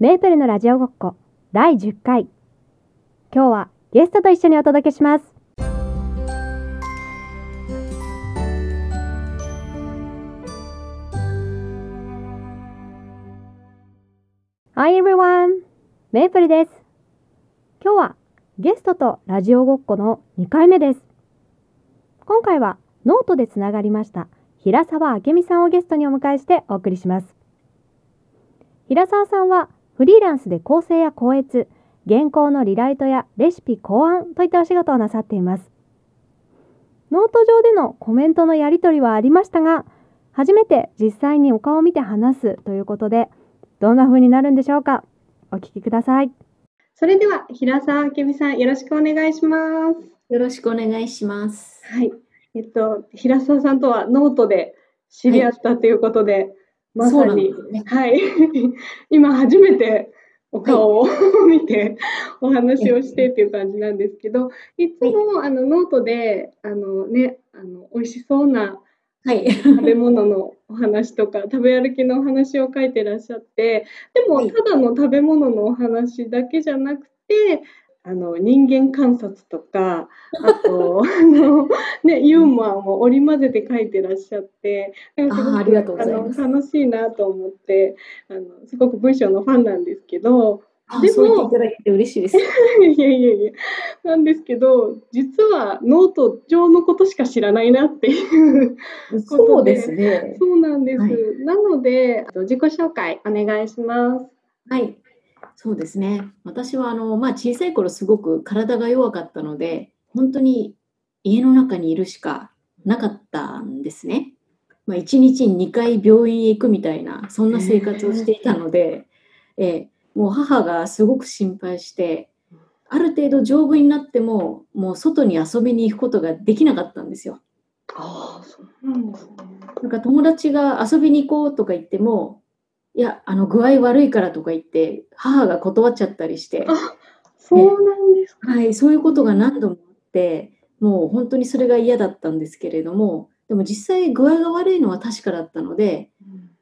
メープルのラジオごっこ第10回。今日はゲストと一緒にお届けします。Hi everyone! メープルです。今日はゲストとラジオごっこの2回目です。今回はノートでつながりました平沢明美さんをゲストにお迎えしてお送りします。平沢さんはフリーランスで構成や校閲、原稿のリライトやレシピ考案といったお仕事をなさっています。ノート上でのコメントのやり取りはありましたが、初めて実際にお顔を見て話すということで、どんな風になるんでしょうか。お聞きください。それでは平沢明美さん、よろしくお願いします。よろしくお願いします。はい。平沢さんとはノートで知り合ったということで、はい、まさに、ね、はい、今初めてお顔を、はい、見てお話をしてっていう感じなんですけど、いつもノートで美味しそうな食べ物のお話とか、はい、食べ歩きのお話を書いてらっしゃって、でもただの食べ物のお話だけじゃなくて、人間観察とか、あとユーモアも織り交ぜて書いてらっしゃって、ありがとうございます。楽しいなと思って、すごく文章のファンなんですけど、でもそう言っていただけて嬉しいです。いやなんですけど、実はノート上のことしか知らないなっていうことで、そうですね。そうなんです。はい、なので自己紹介お願いします。はい。そうですね。私は小さい頃すごく体が弱かったので、本当に家の中にいるしかなかったんですね。1日に2回病院へ行くみたいな、そんな生活をしていたので、もう母がすごく心配して、ある程度丈夫になっても、もう外に遊びに行くことができなかったんですよ。ああ、そうなんですね。なんか友達が遊びに行こうとか言っても、いや、具合悪いからとか言って母が断っちゃったりして、あ、そうなんですか、はい、そういうことが何度もあって、もう本当にそれが嫌だったんですけれども、でも実際具合が悪いのは確かだったので、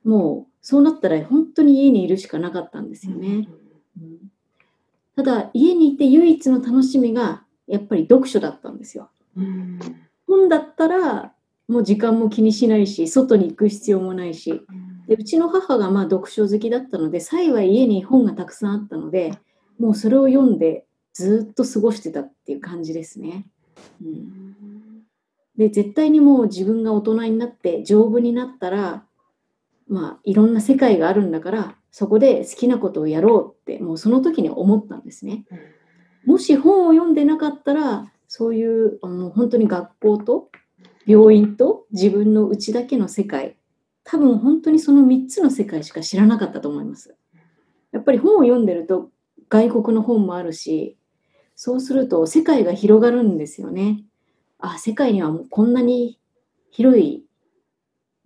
もうそうなったら本当に家にいるしかなかったんですよね、うん、ただ家にいて唯一の楽しみがやっぱり読書だったんですよ、うん、本だったらもう時間も気にしないし、外に行く必要もないし、でうちの母が読書好きだったので、幸い家に本がたくさんあったので、もうそれを読んでずっと過ごしてたっていう感じですね、うん、で絶対にもう自分が大人になって丈夫になったら、いろんな世界があるんだから、そこで好きなことをやろうってもうその時に思ったんですね。もし本を読んでなかったら、そういう本当に学校と病院と自分のうちだけの世界、多分本当にその3つの世界しか知らなかったと思います。やっぱり本を読んでると外国の本もあるし、そうすると世界が広がるんですよね。あ、世界にはもうこんなに広い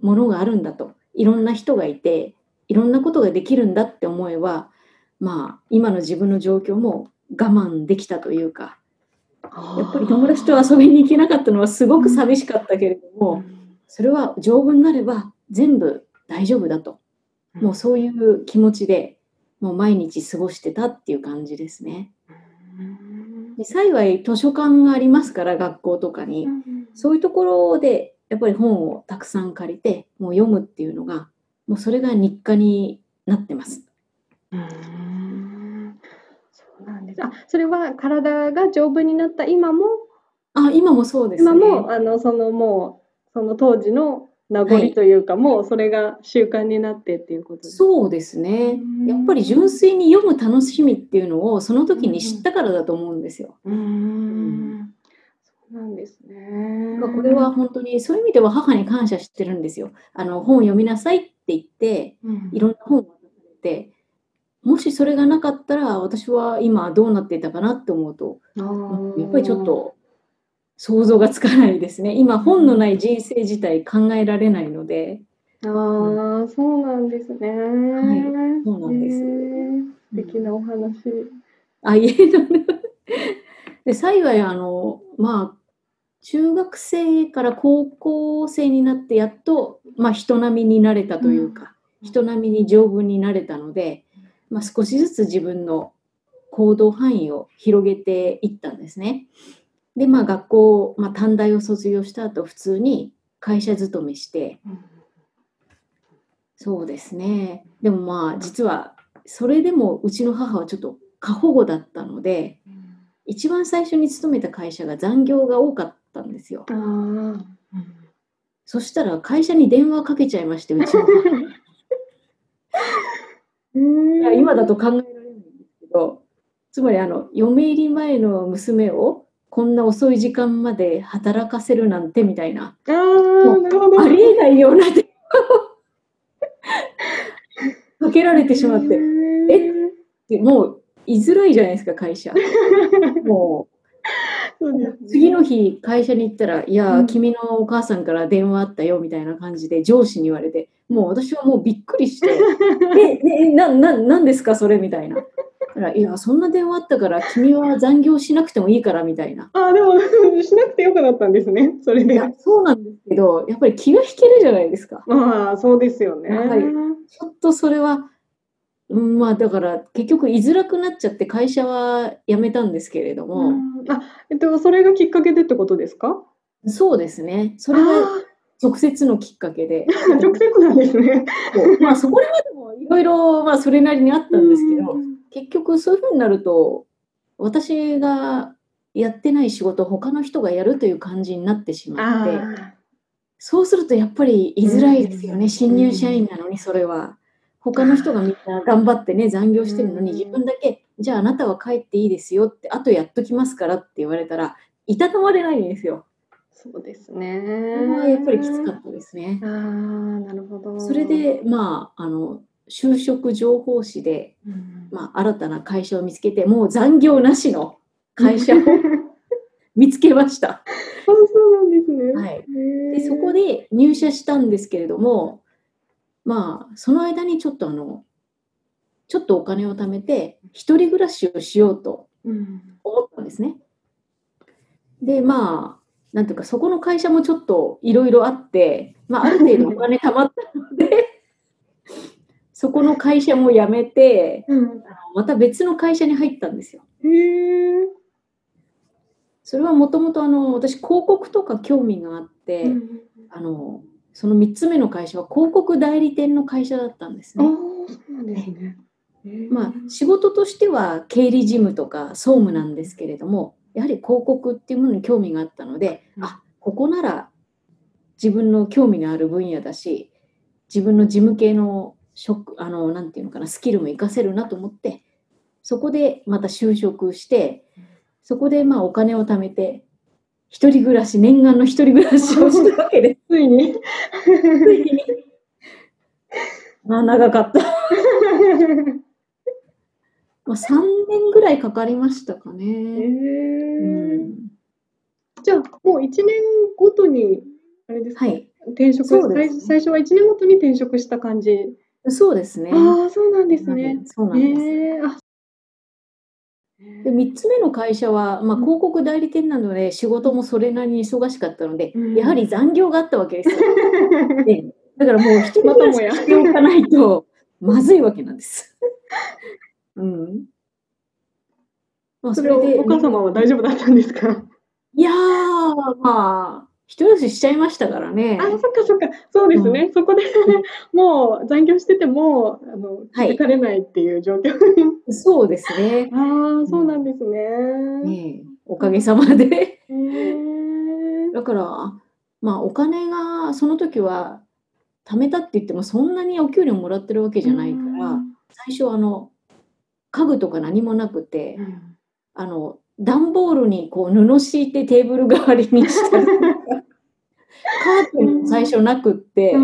ものがあるんだと、いろんな人がいていろんなことができるんだって思えば、今の自分の状況も我慢できたというか、やっぱり友達と遊びに行けなかったのはすごく寂しかったけれども、それは丈夫になれば全部大丈夫だと、もうそういう気持ちでもう毎日過ごしてたっていう感じですね。で幸い図書館がありますから、学校とかに、そういうところでやっぱり本をたくさん借りてもう読むっていうのが、もうそれが日課になってます。そうなんです。あ、それは体が丈夫になった今も？あ、今もそうですね。今ももうその当時の名残というか、はい、もうそれが習慣になってっていうことです。そうですね。やっぱり純粋に読む楽しみっていうのをその時に知ったからだと思うんですよ。そうなんですね。これは本当にそういう意味では母に感謝してるんですよ。本を読みなさいって言って、いろんな本を読んで、もしそれがなかったら私は今どうなっていたかなって思うと、やっぱりちょっと想像がつかないですね。今本のない人生自体考えられないので。そうなんですね。はい、そうなんです。素敵なお話。で幸い中学生から高校生になってやっと人並みになれたというか、人並みに丈夫になれたので、少しずつ自分の行動範囲を広げていったんですね。で、学校、短大を卒業した後、普通に会社勤めして、そうですね。でも実はそれでもうちの母はちょっと過保護だったので、一番最初に勤めた会社が残業が多かったんですよ。そしたら会社に電話かけちゃいまして、うちの母いや今だと考えられないんですけど、つまり嫁入り前の娘をこんな遅い時間まで働かせるなんてみたいな、ありえないような電話をかけられてしまって、もう居づらいじゃないですか、会社もうそうですね、次の日会社に行ったら、いや、君のお母さんから電話あったよみたいな感じで上司に言われて、もう私はもうびっくりして何ですかそれみたいな。いや、そんな電話あったから君は残業しなくてもいいからみたいな。でもしなくてよくなったんですね、それで。いや、そうなんですけど、やっぱり気が引けるじゃないですか。そうですよね。やはりちょっとそれはだから結局居づらくなっちゃって会社は辞めたんですけれども、それがきっかけでってことですか？そうですね、それが直接のきっかけで直接なんですねそこまでもいろいろそれなりにあったんですけど、結局そういうふうになると私がやってない仕事を他の人がやるという感じになってしまって、そうするとやっぱり居づらいですよね、新入社員なのに。それは他の人がみんな頑張ってね、残業してるのに、自分だけ、じゃああなたは帰っていいですよって、あとやっときますからって言われたら、いたたまれないんですよ。そうですね。やっぱりきつかったですね。なるほど。それで、就職情報誌で、新たな会社を見つけて、もう残業なしの会社を見つけました。そうなんですね。で、そこで入社したんですけれども、その間にちょっとちょっとお金を貯めて一人暮らしをしようと思ったんですね。でなんていうか、そこの会社もちょっといろいろあって、ある程度お金貯まったのでそこの会社も辞めて、また別の会社に入ったんですよ。それはもともと私広告とか興味があって、その3つ目の会社は広告代理店の会社だったんですね。そうなんですね。仕事としては経理事務とか総務なんですけれども、やはり広告っていうものに興味があったので、ここなら自分の興味のある分野だし、自分の事務系のなんていうのかな、スキルも活かせるなと思って、そこでまた就職して、そこでお金を貯めて一人暮らし、念願の一人暮らしをしたわけです。ついに長かった3年ぐらいかかりましたかね。じゃあもう1年ごとにあれですか、転職、最初は1年ごとに転職した感じ。そうですね。そうなんですね。そうなんです。で、3つ目の会社は、広告代理店なので仕事もそれなりに忙しかったので、やはり残業があったわけですよね。だからもう一人暮らししておかないとまずいわけなんですそれでお母様は大丈夫だったんですか？いやー、一人暮らししちゃいましたからね。そっかそっか、そうですね、そこでもう残業してても気づかれないっていう状況に。そうですね。そうなんですね。おかげさまでだからお金がその時は貯めたって言ってもそんなにお給料もらってるわけじゃないから、最初家具とか何もなくて、段ボールに布敷いてテーブル代わりにしたりカーテンも最初なくって、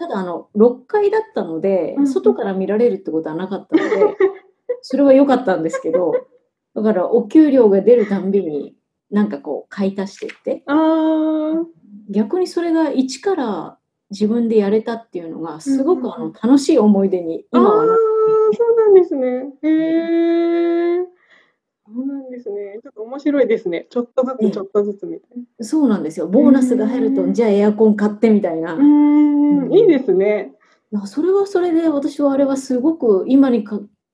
ただ6階だったので、外から見られるってことはなかったので、それは良かったんですけど、だからお給料が出るたんびになんか買い足していって、逆にそれが一から自分でやれたっていうのがすごく楽しい思い出に今はなって。そうなんですね。そうなんですね。ちょっと面白いですね。ちょっとずつちょっとずつみたいな。そうなんですよ。ボーナスが入ると、じゃあエアコン買ってみたいな。いいですね。それはそれで私はあれはすごく今に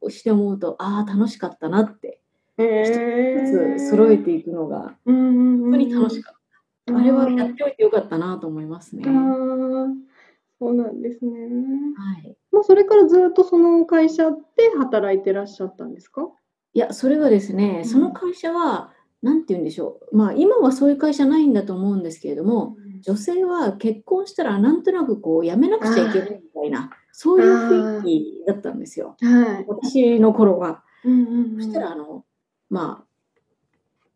して思うと、ああ楽しかったなって一つ揃えていくのが本当に楽しかった、あれはやっておいてよかったなと思いますね。そうなんですね、はい。まあ、それからずっとその会社で働いてらっしゃったんですか？いや、それはですね、その会社はなんて言うんでしょう、まあ、今はそういう会社ないんだと思うんですけれども、女性は結婚したらなんとなくこう辞めなくちゃいけないみたいな、そういう雰囲気だったんですよ、はい、私の頃は、そしたらまあ、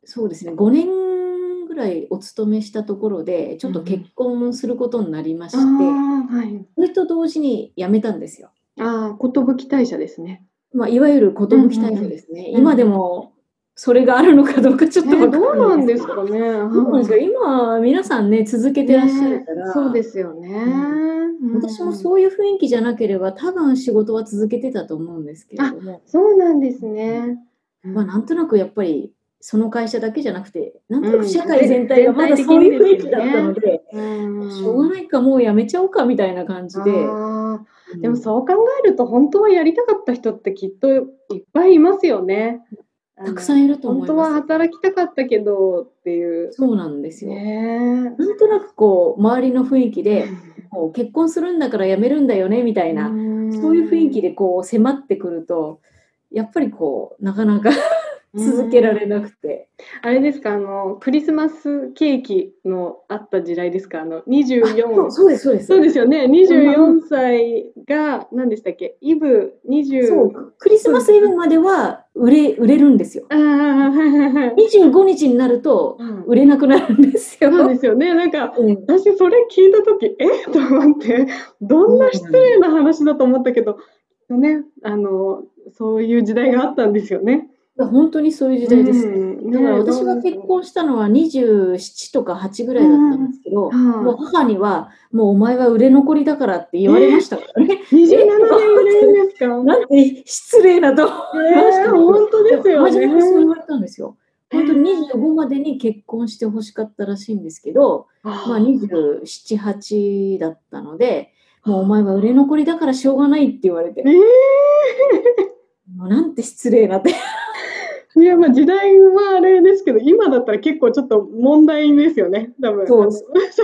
そうですね、5年ぐらいお勤めしたところでちょっと結婚することになりまして、はい、それと同時に辞めたんですよ。ああ、寿退社ですね。まあ、いわゆる寿退社ですね、今でもそれがあるのかどうかちょっと分からないですけど、どうなんですかね。今皆さんね続けてらっしゃるから、そうですよね、私もそういう雰囲気じゃなければ多分仕事は続けてたと思うんですけれども。そうなんですね、まあ、なんとなくやっぱりその会社だけじゃなくて、なんとなく社会全体がまだそういう雰囲気だったので、しょうがないか、もうやめちゃおうかみたいな感じで。でもそう考えると本当はやりたかった人ってきっといっぱいいますよね。たくさんいると思います。本当は働きたかったけどっていう。そうなんですよ、なんとなくこう周りの雰囲気でもう結婚するんだから辞めるんだよねみたいな、そういう雰囲気でこう迫ってくるとやっぱりこうなかなか続けられなくて。あれですか、クリスマスケーキのあった時代ですか？24、そうです、そうです。そうですよね。24歳が何でしたっけ？イブ20、そう、クリスマスイブまでは売れるんですよ。25日になると売れなくなるんですよ。そうですよね。なんか、私それ聞いたとき、と思って、どんな失礼な話だと思ったけど、ね、そういう時代があったんですよね。本当にそういう時代です、だから私が結婚したのは27とか8ぐらいだったんですけど、もう母にはもうお前は売れ残りだからって言われましたからね。27年売れるんですか？なんて失礼なと思いました。本当ですよね。マジでそう言われたんですよ。本当に25までに結婚してほしかったらしいんですけど、まあ、27、8だったので、もうお前は売れ残りだからしょうがないって言われて、もうなんて失礼なって。いや、まあ時代はあれですけど、今だったら結構ちょっと問題ですよね、多分。そう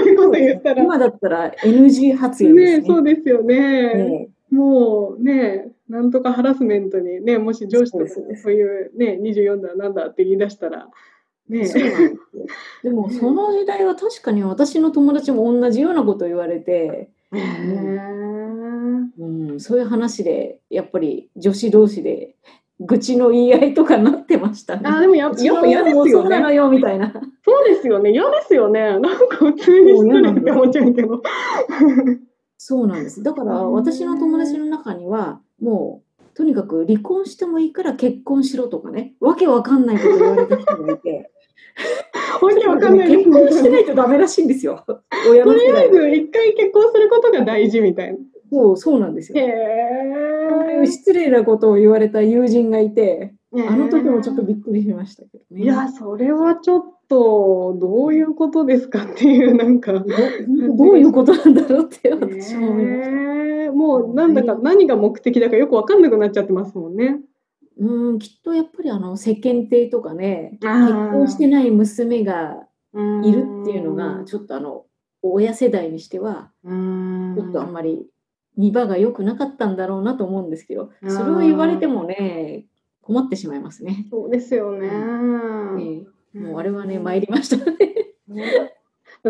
いうこと言ったら。今だったら NG 発言ですね。そうですよね。もうね、なんとかハラスメントにね、もし上司とかそういうね、24だなんだって言い出したら、ね。そうなんです。でもその時代は確かに私の友達も同じようなこと言われて、そういう話で、やっぱり女子同士で、愚痴の言い合いとかなってましたね。あ、でもやっぱ嫌ですよね。そうなのよみたいな。そうですよね。嫌ですよね。なんか普通に失礼って思っちゃうけど。そうなんです。だから私の友達の中にはもうとにかく離婚してもいいから結婚しろとかね、わけわかんないこと言われた人がいて。わけわかんない。結婚してないとダメらしいんですよ。親の世代。とりあえず一回結婚することが大事みたいな。そうなんですよ。失礼なことを言われた友人がいて、あの時もちょっとびっくりしましたけどね。いや、それはちょっとどういうことですかっていう、なんかどういうことなんだろうって私も思いました。もうなんだか何が目的だかよく分かんなくなっちゃってますもんね。きっとやっぱり世間体とかね、結婚してない娘がいるっていうのがちょっと親世代にしてはちょっとあんまり見場が良くなかったんだろうなと思うんですけど、それを言われてもね、困ってしまいますね。そうですよね。もうあれはね、参りましたね。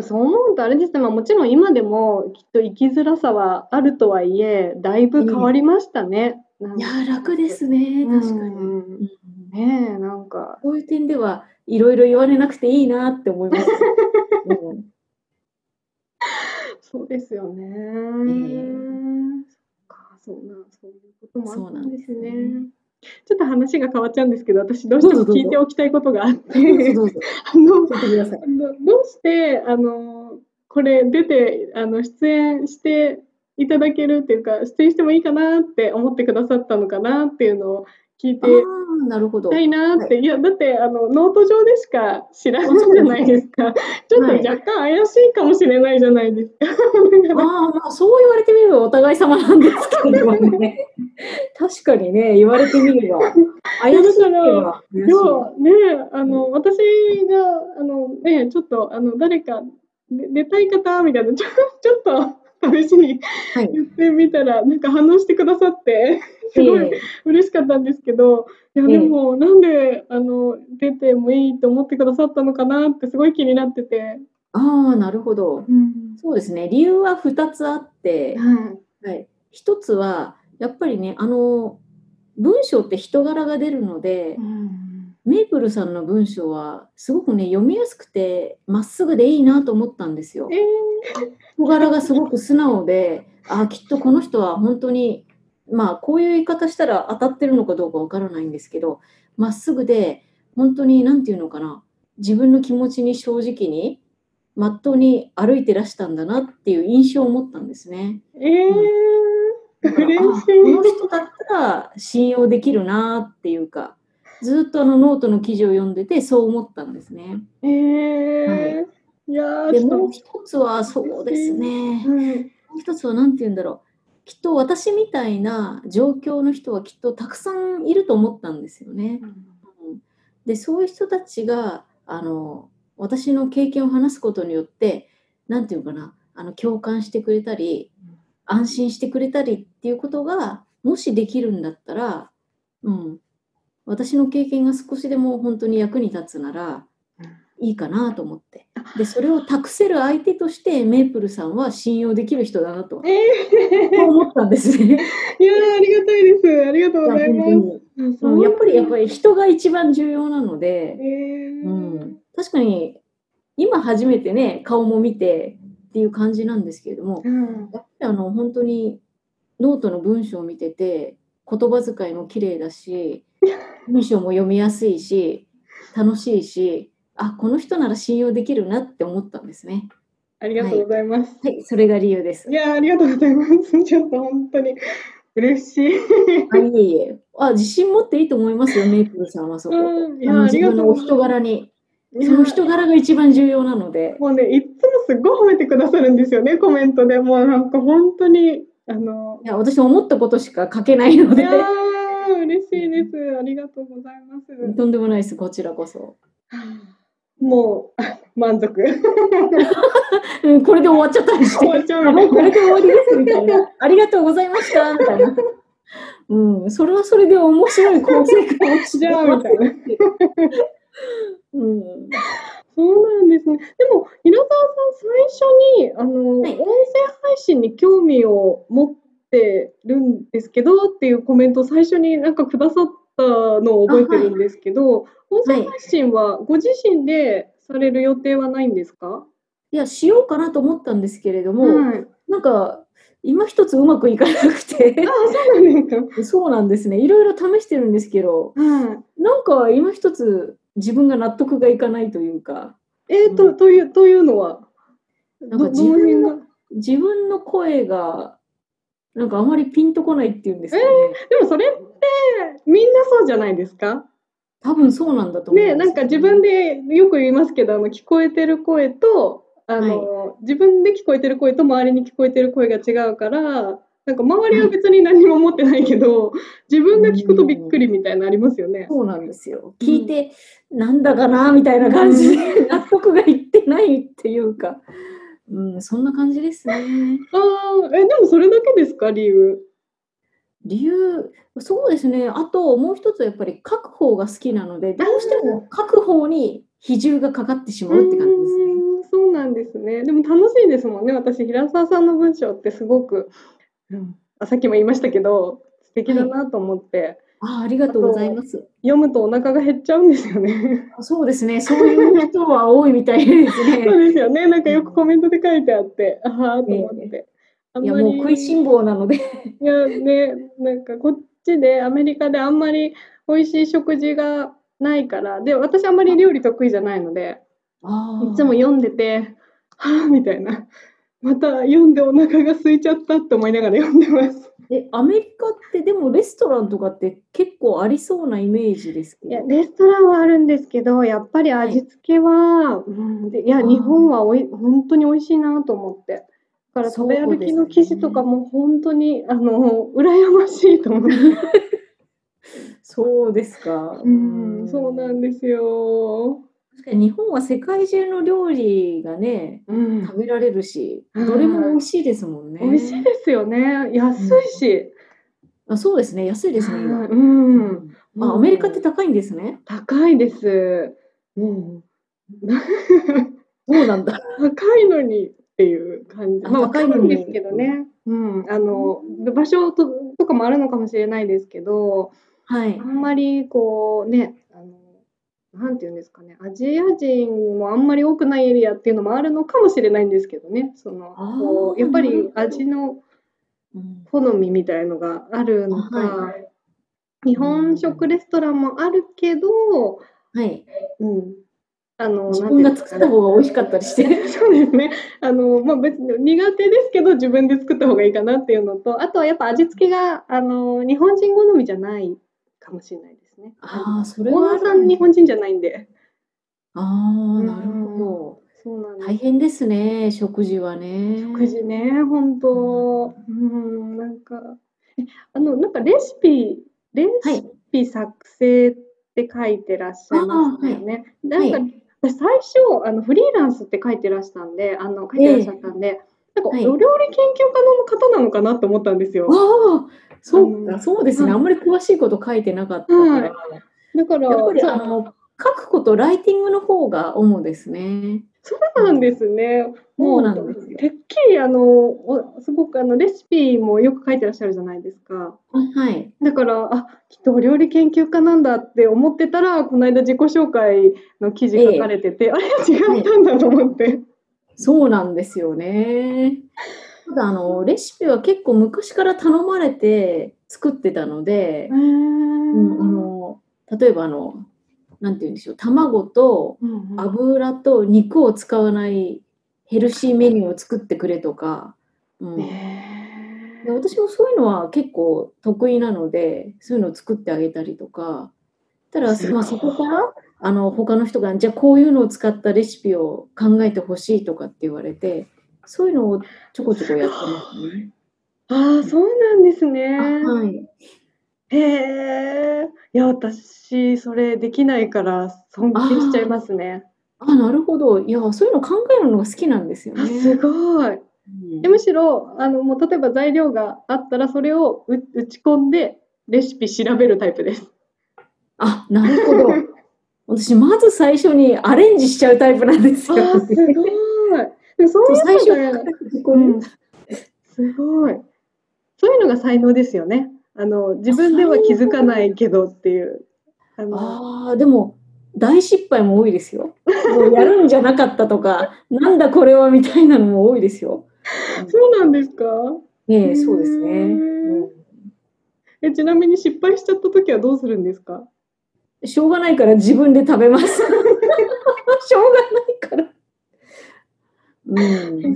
そう思うとあれですね、もちろん今でもきっと生きづらさはあるとはいえ、だいぶ変わりましたね。いや、楽ですね、確かに。ねえ、なんかそういう点ではいろいろ言われなくていいなって思います。そうですよね。そういうこともあったんですね。ちょっと話が変わっちゃうんですけど、私どうしても聞いておきたいことがあって、どうしてこれ出て出演していただけるっていうか、出演してもいいかなって思ってくださったのかなっていうのを聞いてたいなって、いやだってノート上でしか知らないじゃないですか。ちょっと若干怪しいかもしれないじゃないですか。まあそう言われてみればお互い様なんですけどね。確かにね、言われてみれば怪しいっては怪しい。でもね、私がねちょっと誰か出たい方みたいなちょっと。試しに言ってみたら、なんか反応してくださってすごい嬉しかったんですけど、いやでもなんで出てもいいと思ってくださったのかなってすごい気になってて。ああ、なるほど、うん、そうですね。理由は2つあって、はいはい、1つはやっぱりね、文章って人柄が出るので、うん、メイプルさんの文章はすごくね読みやすくてまっすぐでいいなと思ったんですよ。人柄がすごく素直で、きっとこの人は本当に、まあこういう言い方したら当たってるのかどうかわからないんですけど、まっすぐで本当に何て言うのかな、自分の気持ちに正直にまっとうに歩いてらしたんだなっていう印象を持ったんですね。嬉しい。この人だったら信用できるなっていうか、ずっとノートの記事を読んでてそう思ったんですね。はい、でもう一つはそうですね、もう一つは何て言うんだろう、きっと私みたいな状況の人はきっとたくさんいると思ったんですよね、でそういう人たちが私の経験を話すことによって何て言うかな、共感してくれたり安心してくれたりっていうことがもしできるんだったら、私の経験が少しでも本当に役に立つならいいかなと思って、でそれを託せる相手としてメイプルさんは信用できる人だなと思ったんですね。いやありがたいです。ありがとうございます。やっぱり人が一番重要なので、確かに今初めてね顔も見てっていう感じなんですけれども、やっぱり本当にノートの文章を見てて言葉遣いも綺麗だし文章も読みやすいし楽しいし、この人なら信用できるなって思ったんですね。ありがとうございます。はい、はい、それが理由です。いや、ありがとうございます。ちょっと本当に嬉しい。いえいえ。自信持っていいと思いますよ、メイプルさんはそこ。自分のお人柄に。その人柄が一番重要なので。もうね、いつもすごい褒めてくださるんですよね、コメントで。もうなんか本当にいや、私思ったことしか書けないので。嬉しいです。ありがとうございます。とんでもないです。こちらこそ。もう満足。これで終わっちゃったりして。もうこれで終わりですみたいな。ありがとうございましたみたいな。それはそれで面白い構成かもしれないみたいな。そうなんですね。でも平沢さん、最初に音声配信に興味を持ってるんですけどっていうコメントを最初になんかくださったのを覚えてるんですけど。音声配信はご自身でされる予定はないんですか？いや、しようかなと思ったんですけれども、なんか今一つうまくいかなくて。そうなんですか。そうなんですね。いろいろ試してるんですけど、なんか今一つ自分が納得がいかないというか。というのは、なんか自分の声がなんかあまりピンとこないっていうんですかね。でもそれってみんなそうじゃないですか？多分そうなんだと思う。なんか自分でよく言いますけど、聞こえてる声と自分で聞こえてる声と周りに聞こえてる声が違うから、なんか周りは別に何も思ってないけど、自分が聞くとびっくりみたいなありますよね。そうなんですよ。聞いて、なんだかなみたいな感じで納得がいってないっていうか、そんな感じですね。でもそれだけですか、理由？そうですね。あともう一つやっぱり書く方が好きなので、どうしても書く方に比重がかかってしまうって感じですね。そうなんですね。でも楽しいですもんね。私、平沢さんの文章ってすごく、さっきも言いましたけど素敵だなと思って、ありがとうございます。読むとお腹が減っちゃうんですよね。そうですね。そういう人は多いみたいですね。そうですよね。なんかよくコメントで書いてあって、と思って。いや、もう食いしん坊なので。いやね、なんかこっちでアメリカであんまり美味しい食事がないから、で私あんまり料理得意じゃないので、いつも読んでてみたいな、また読んでお腹が空いちゃったと思いながら読んでます。アメリカってでもレストランとかって結構ありそうなイメージですけど。いや、レストランはあるんですけど、やっぱり味付けは、いや日本は本当に美味しいなと思って、だから食べ歩きの記事とかも本当に、羨ましいと思ってそうですか。そうなんですよ。確かに日本は世界中の料理がね、食べられるし、どれも美味しいですもんね。美味しいですよね。安いし、そうですね、安いですね。アメリカって高いんですね。高いです。そうなんだ。高いのにっていう感じ。高いんですけどね。場所とかもあるのかもしれないですけど、はい、あんまりこうね。なんていうんですかね、アジア人もあんまり多くないエリアっていうのもあるのかもしれないんですけどね、やっぱり味の好みみたいのがあるのか、日本食レストランもあるけど、自分が作った方が美味しかったりしてそうですね、別に苦手ですけど自分で作った方がいいかなっていうのと、あとはやっぱ味付けが日本人好みじゃないかもしれないです。それはオーナーさん日本人じゃないんで。なるほど。そうなんです。大変ですね、食事はね。食事ね、本当。なんかレシピ作成って書いてらっしゃいましたよね。なんか最初フリーランスって書いてらっしゃったんで、なんかお料理研究家の方なのかなと思ったんですよ。そうですね、あんまり詳しいこと書いてなかったから、だからやっぱり書くこと、ライティングの方が主ですね。そうなんですね。もうてっきりすごくレシピもよく書いてらっしゃるじゃないですか。はい。だからきっとお料理研究家なんだって思ってたら、この間自己紹介の記事書かれてて、あれ違ったんだと思って。そうなんですよね。ただレシピは結構昔から頼まれて作ってたので、例えばなんて言うんでしょう、卵と油と肉を使わないヘルシーメニューを作ってくれとか、で私もそういうのは結構得意なので、そういうのを作ってあげたりとか、ただそこから他の人がじゃあこういうのを使ったレシピを考えてほしいとかって言われて。そういうのをちょこちょこやってますね。そうなんですね。いや私それできないから尊敬しちゃいますね。なるほど。いやそういうの考えるのが好きなんですよね。すごい。むしろもう例えば材料があったらそれを打ち込んでレシピ調べるタイプです。なるほど。私まず最初にアレンジしちゃうタイプなんですよ。すごい。そういうのがすごい。そういうのが才能ですよね。自分では気づかないけどっていう。でも大失敗も多いですよ。もうやるんじゃなかったとか、なんだこれはみたいなのも多いですよ。そうなんですか。そうですね。ちなみに失敗しちゃった時はどうするんですか。しょうがないから自分で食べます。しょうがないから。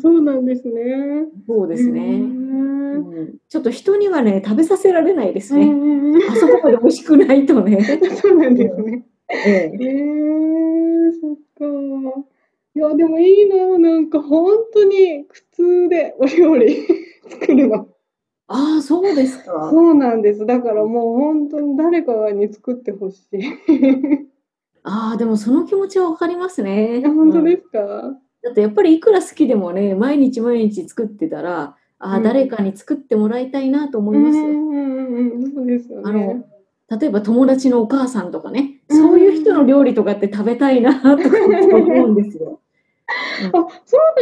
そうなんですね。そうですね。ちょっと人にはね食べさせられないですね。あそこまで美味しくないとね。そうなんですね。そっか。いやでもいいな、なんか本当に苦痛でお料理作るの。そうですか。そうなんです。だからもう本当に誰かに作ってほしい。でもその気持ちはわかりますね。本当ですか。だってやっぱりいくら好きでもね、毎日毎日作ってたら、誰かに作ってもらいたいなと思いますよ。そうですよね。例えば友達のお母さんとかね、そういう人の料理とかって食べたいなとか思うんですよ。そう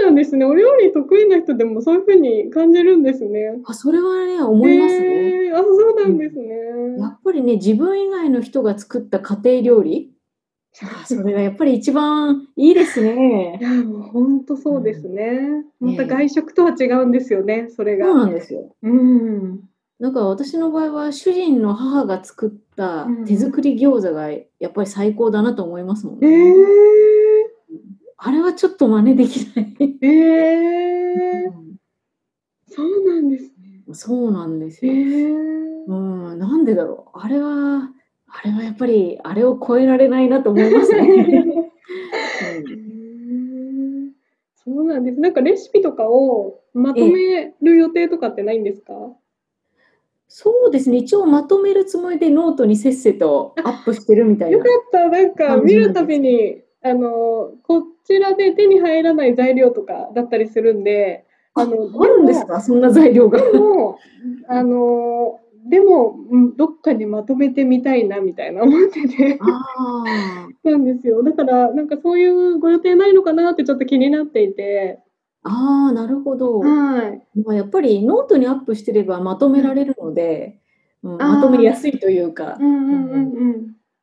なんですね。お料理得意な人でもそういうふうに感じるんですね。それはね、思いますね。そうなんですね。やっぱりね、自分以外の人が作った家庭料理。それがやっぱり一番いいですね。いやもう本当そうですね。また外食とは違うんですよね。それがそうなんですよ。なんか私の場合は主人の母が作った手作り餃子がやっぱり最高だなと思いますもんね。あれはちょっと真似できない。うん、そうなんですね。そうなんですよ。うん、なんでだろう。あれはやっぱりあれを超えられないなと思いますね。うん、そうなんです。なんかレシピとかをまとめる予定とかってないんですか？そうですね、一応まとめるつもりでノートにせっせとアップしてるみたいな。よかった。なんか見るたびにこちらで手に入らない材料とかだったりするんで、あるんですか、そんな材料が。でもどっかにまとめてみたいなみたいな思っててなんですよ。だからなんかそういうご予定ないのかなってちょっと気になっていて。ああ、なるほど。はい。まあ、やっぱりノートにアップしてればまとめられるので、うん、まとめやすいというか、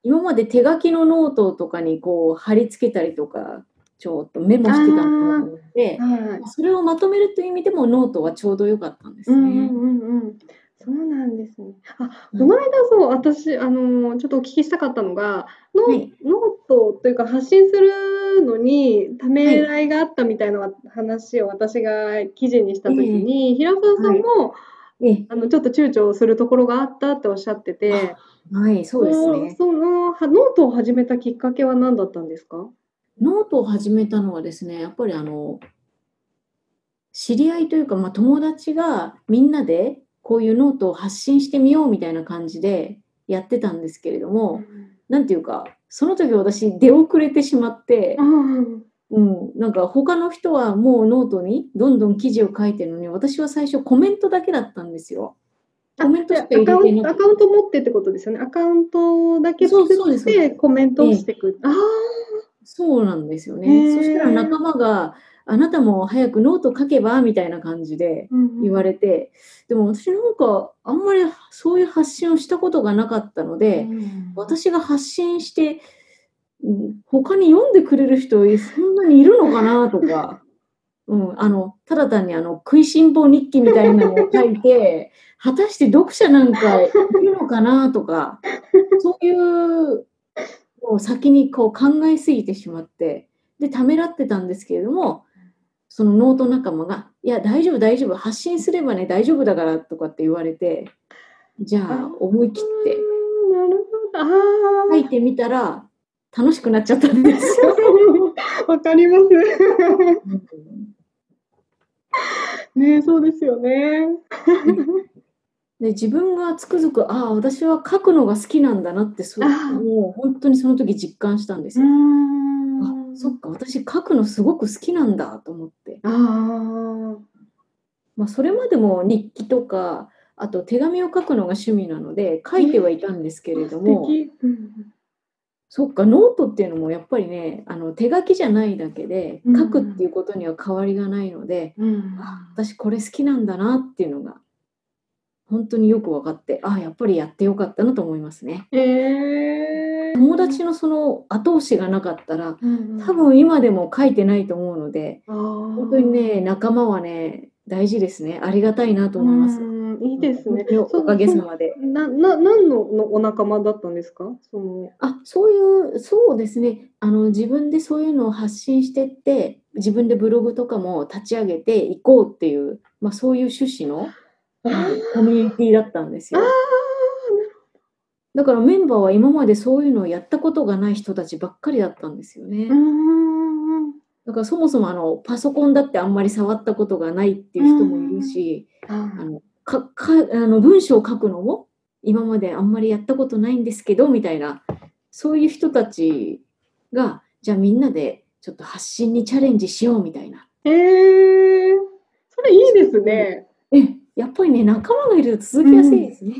今まで手書きのノートとかにこう貼り付けたりとかちょっとメモしてたので、はい、それをまとめるという意味でもノートはちょうど良かったんですね。そうなんですね。この間そう、私ちょっとお聞きしたかったのが、はい、ノートというか発信するのにためらいがあったみたいな話を私が記事にした時に、平沢さんも、はい、ちょっと躊躇するところがあったっておっしゃってて、はい、そうですね。そのノートを始めたきっかけは何だったんですか？ノートを始めたのはですね、やっぱり知り合いというか、まあ、友達がみんなでこういうノートを発信してみようみたいな感じでやってたんですけれども、なんていうかその時私出遅れてしまって、なんか他の人はもうノートにどんどん記事を書いてるのに、私は最初コメントだけだったんですよ。コメントしか入れてない。アカウント持ってってことですよね。アカウントだけ作ってコメントをしていく。そうなんですよね。そしたら仲間があなたも早くノート書けばみたいな感じで言われて、でも私なんかあんまりそういう発信をしたことがなかったので、私が発信して他に読んでくれる人そんなにいるのかなとかただ単に食いしん坊日記みたいなのを書いて果たして読者なんかいるのかなとか、そういうのを先にこう考えすぎてしまって、でためらってたんですけれども、そのノート仲間がいや大丈夫大丈夫、発信すればね大丈夫だからとかって言われて、じゃあ思い切って書いてみたら楽しくなっちゃったんですよ。わかりますね。そうですよね。で自分がつくづく私は書くのが好きなんだなって、もう本当にその時実感したんですよ。そっか、私書くのすごく好きなんだと思って。それまでも日記とかあと手紙を書くのが趣味なので書いてはいたんですけれども、そっか、ノートっていうのもやっぱりね手書きじゃないだけで書くっていうことには変わりがないので、私これ好きなんだなっていうのが本当によく分かって、やっぱりやってよかったなと思いますね。友達のその後押しがなかったら、多分今でも書いてないと思うので、本当にね仲間はね大事ですね。ありがたいなと思います。いいですね。おかげさまで。何のお仲間だったんですか？そうですね。自分でそういうのを発信してって、自分でブログとかも立ち上げていこうっていう、そういう趣旨のコミュニティだったんですよ。だからメンバーは今までそういうのをやったことがない人たちばっかりだったんですよね。だからそもそもパソコンだってあんまり触ったことがないっていう人もいるし、文章を書くのも今まであんまりやったことないんですけどみたいな、そういう人たちがじゃあみんなでちょっと発信にチャレンジしようみたいな。それいいですね。やっぱりね仲間がいると続きやすいですね。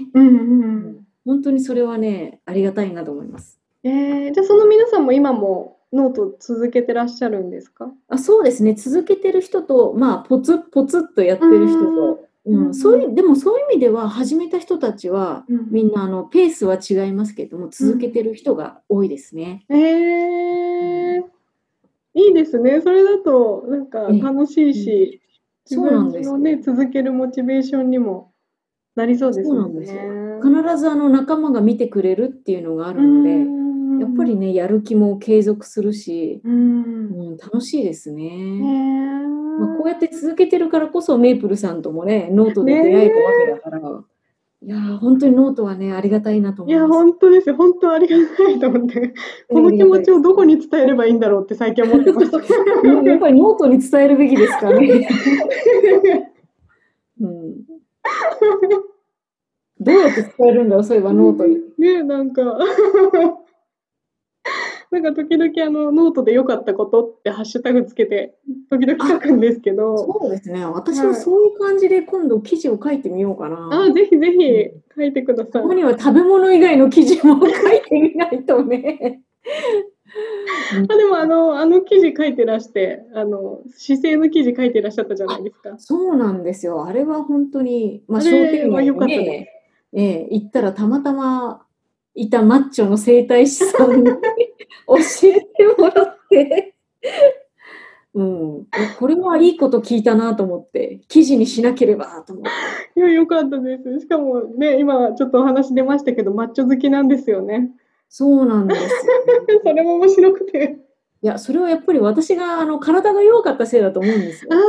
本当にそれはねありがたいなと思います。じゃあその皆さんも今もノート続けてらっしゃるんですか？そうですね、続けてる人と、ポツポツっとやってる人と、でもそういう意味では始めた人たちは、みんなペースは違いますけれども続けてる人が多いですね。いいですね。それだとなんか楽しいし、自分をね続けるモチベーションにもなりそうですね。必ず仲間が見てくれるっていうのがあるので、うん、やっぱりねやる気も継続するし、うんうん、楽しいですね。まあ、こうやって続けてるからこそメイプルさんともねノートで出会えたわけだから、いや本当にノートはねありがたいなと思います。いや本当ですよ、本当ありがたいと思ってこの気持ちをどこに伝えればいいんだろうって最近思ってましたやっぱりノートに伝えるべきですかね、うん、どうやって伝えるんだろう、そういえばノートにね、なんか時々ノートで良かったことってハッシュタグつけて時々書くんですけど、そうですね、私もそういう感じで今度記事を書いてみようかな、はい、あぜひぜひ書いてください。ここには食べ物以外の記事も書いてみないとねあでもあの記事書いてらして姿勢の記事書いてらっしゃったじゃないですか。そうなんですよ、あれは本当に、まあ、商店街に、ねね、行ったらたまたまいたマッチョの整体師さんに教えてもらって、うん、これはいいこと聞いたなと思って記事にしなければと思って。いやよかったです。しかもね今ちょっとお話出ましたけどマッチョ好きなんですよね。そうなんです、ね、それも面白くて、いやそれはやっぱり私が体が弱かったせいだと思うんですよ。あなる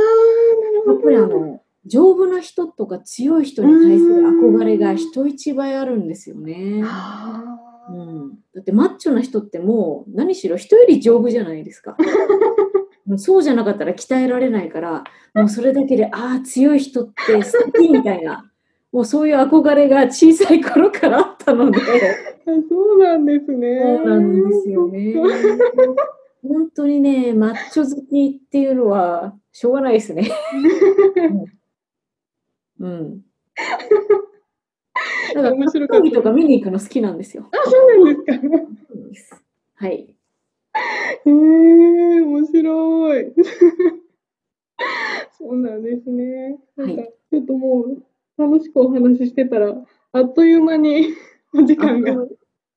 ほど。やっぱり丈夫な人とか強い人に対する憧れが人一倍あるんですよね。うん、だってマッチョな人ってもう何しろ人より丈夫じゃないですかもうそうじゃなかったら鍛えられないから、もうそれだけでああ強い人って好きみたいなもうそういう憧れが小さい頃からあったのでそうなんですね。そうなんですよね本当にねマッチョ好きっていうのはしょうがないですねうんだから面白かった。格闘技とか見に行くの好きなんですよ。あ、そうなんですか。はい。面白い。そうなんですね。なんかちょっともう楽しくお話ししてたらあっという間にお時間が。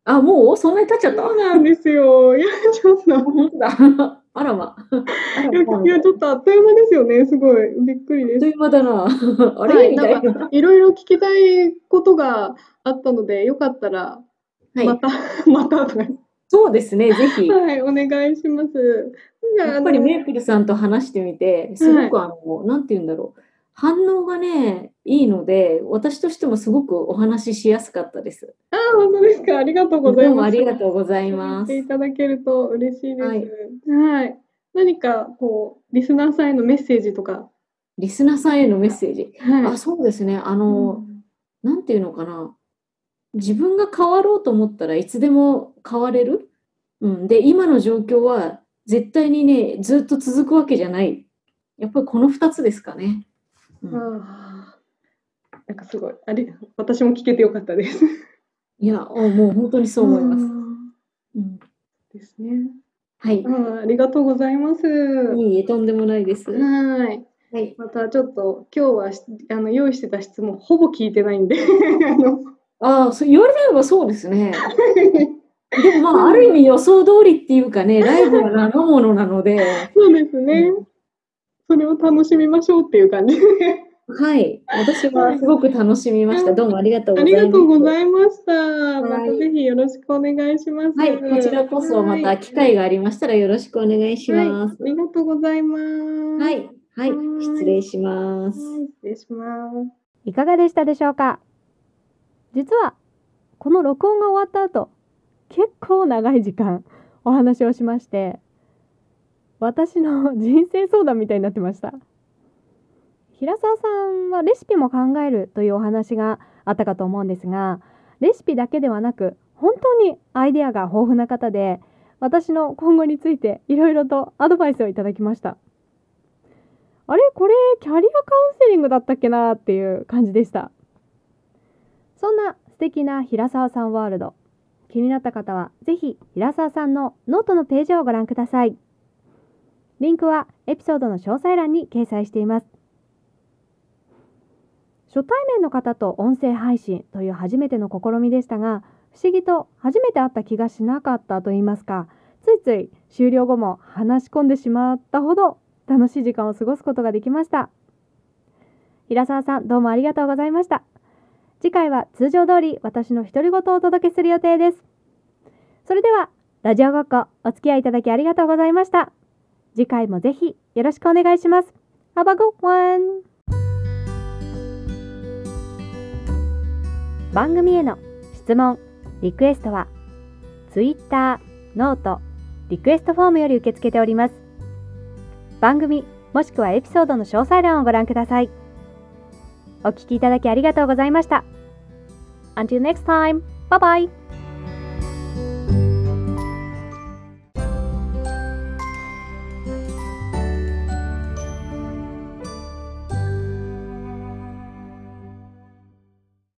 あ、もうそんなに経っちゃった。そうなんですよ。いやちょっと本当だ。あらま。いやちょっとあっという間ですよね。すごいびっくりです。あっという間だなあれ、はい、なんかいろいろ聞きたいことがあったのでよかったらまた、はい、またそうですねぜひ、はい、お願いします。やっぱりメイプルさんと話してみてすごくはい、なんて言うんだろう、反応がねいいので私としてもすごくお話ししやすかったです。あ本当ですか。ありがとうございます。どうもありがとうございます。聞いていただけると嬉しいです、はいはい、何かこうリスナーさんへのメッセージとか。リスナーさんへのメッセージ、はい、あそうですねなんていうのかな、自分が変わろうと思ったらいつでも変われる、うん、で今の状況は絶対にねずっと続くわけじゃない、やっぱりこの2つですかね。うん、なんかすごい私も聞けてよかったですいやもう本当にそう思います、うん、ですね。はい、ありがとうございます。いいえとんでもないです。はい、はい、またちょっと今日は用意してた質問ほぼ聞いてないんでそう言われればそうですねでも、まあ、ある意味予想通りっていうかねライブは生ものなのでそうですね、うんそれを楽しみましょうっていう感じではい私はすごく楽しみましたどうもありがとうございました。ありがとうございました、はい、またぜひよろしくお願いします、はい、こちらこそまた機会がありましたらよろしくお願いします、はい、ありがとうございます、はいはい、失礼します、はい、失礼します。いかがでしたでしょうか。実はこの録音が終わった後結構長い時間お話をしまして私の人生相談みたいになってました。平沢さんはレシピも考えるというお話があったかと思うんですが、レシピだけではなく本当にアイデアが豊富な方で私の今後についていろいろとアドバイスをいただきました。あれこれキャリアカウンセリングだったっけなっていう感じでした。そんな素敵な平沢さんワールド、気になった方はぜひ平沢さんのノートのページをご覧ください。リンクはエピソードの詳細欄に掲載しています。初対面の方と音声配信という初めての試みでしたが、不思議と初めて会った気がしなかったといいますか、ついつい終了後も話し込んでしまったほど楽しい時間を過ごすことができました。平沢さん、どうもありがとうございました。次回は通常通り私の独り言をお届けする予定です。それではラジオごっこお付き合いいただきありがとうございました。次回もぜひよろしくお願いします。Have a good one! 番組への質問、リクエストは Twitter、ノート、リクエストフォームより受け付けております。番組もしくはエピソードの詳細欄をご覧ください。お聞きいただきありがとうございました。Until next time, bye bye!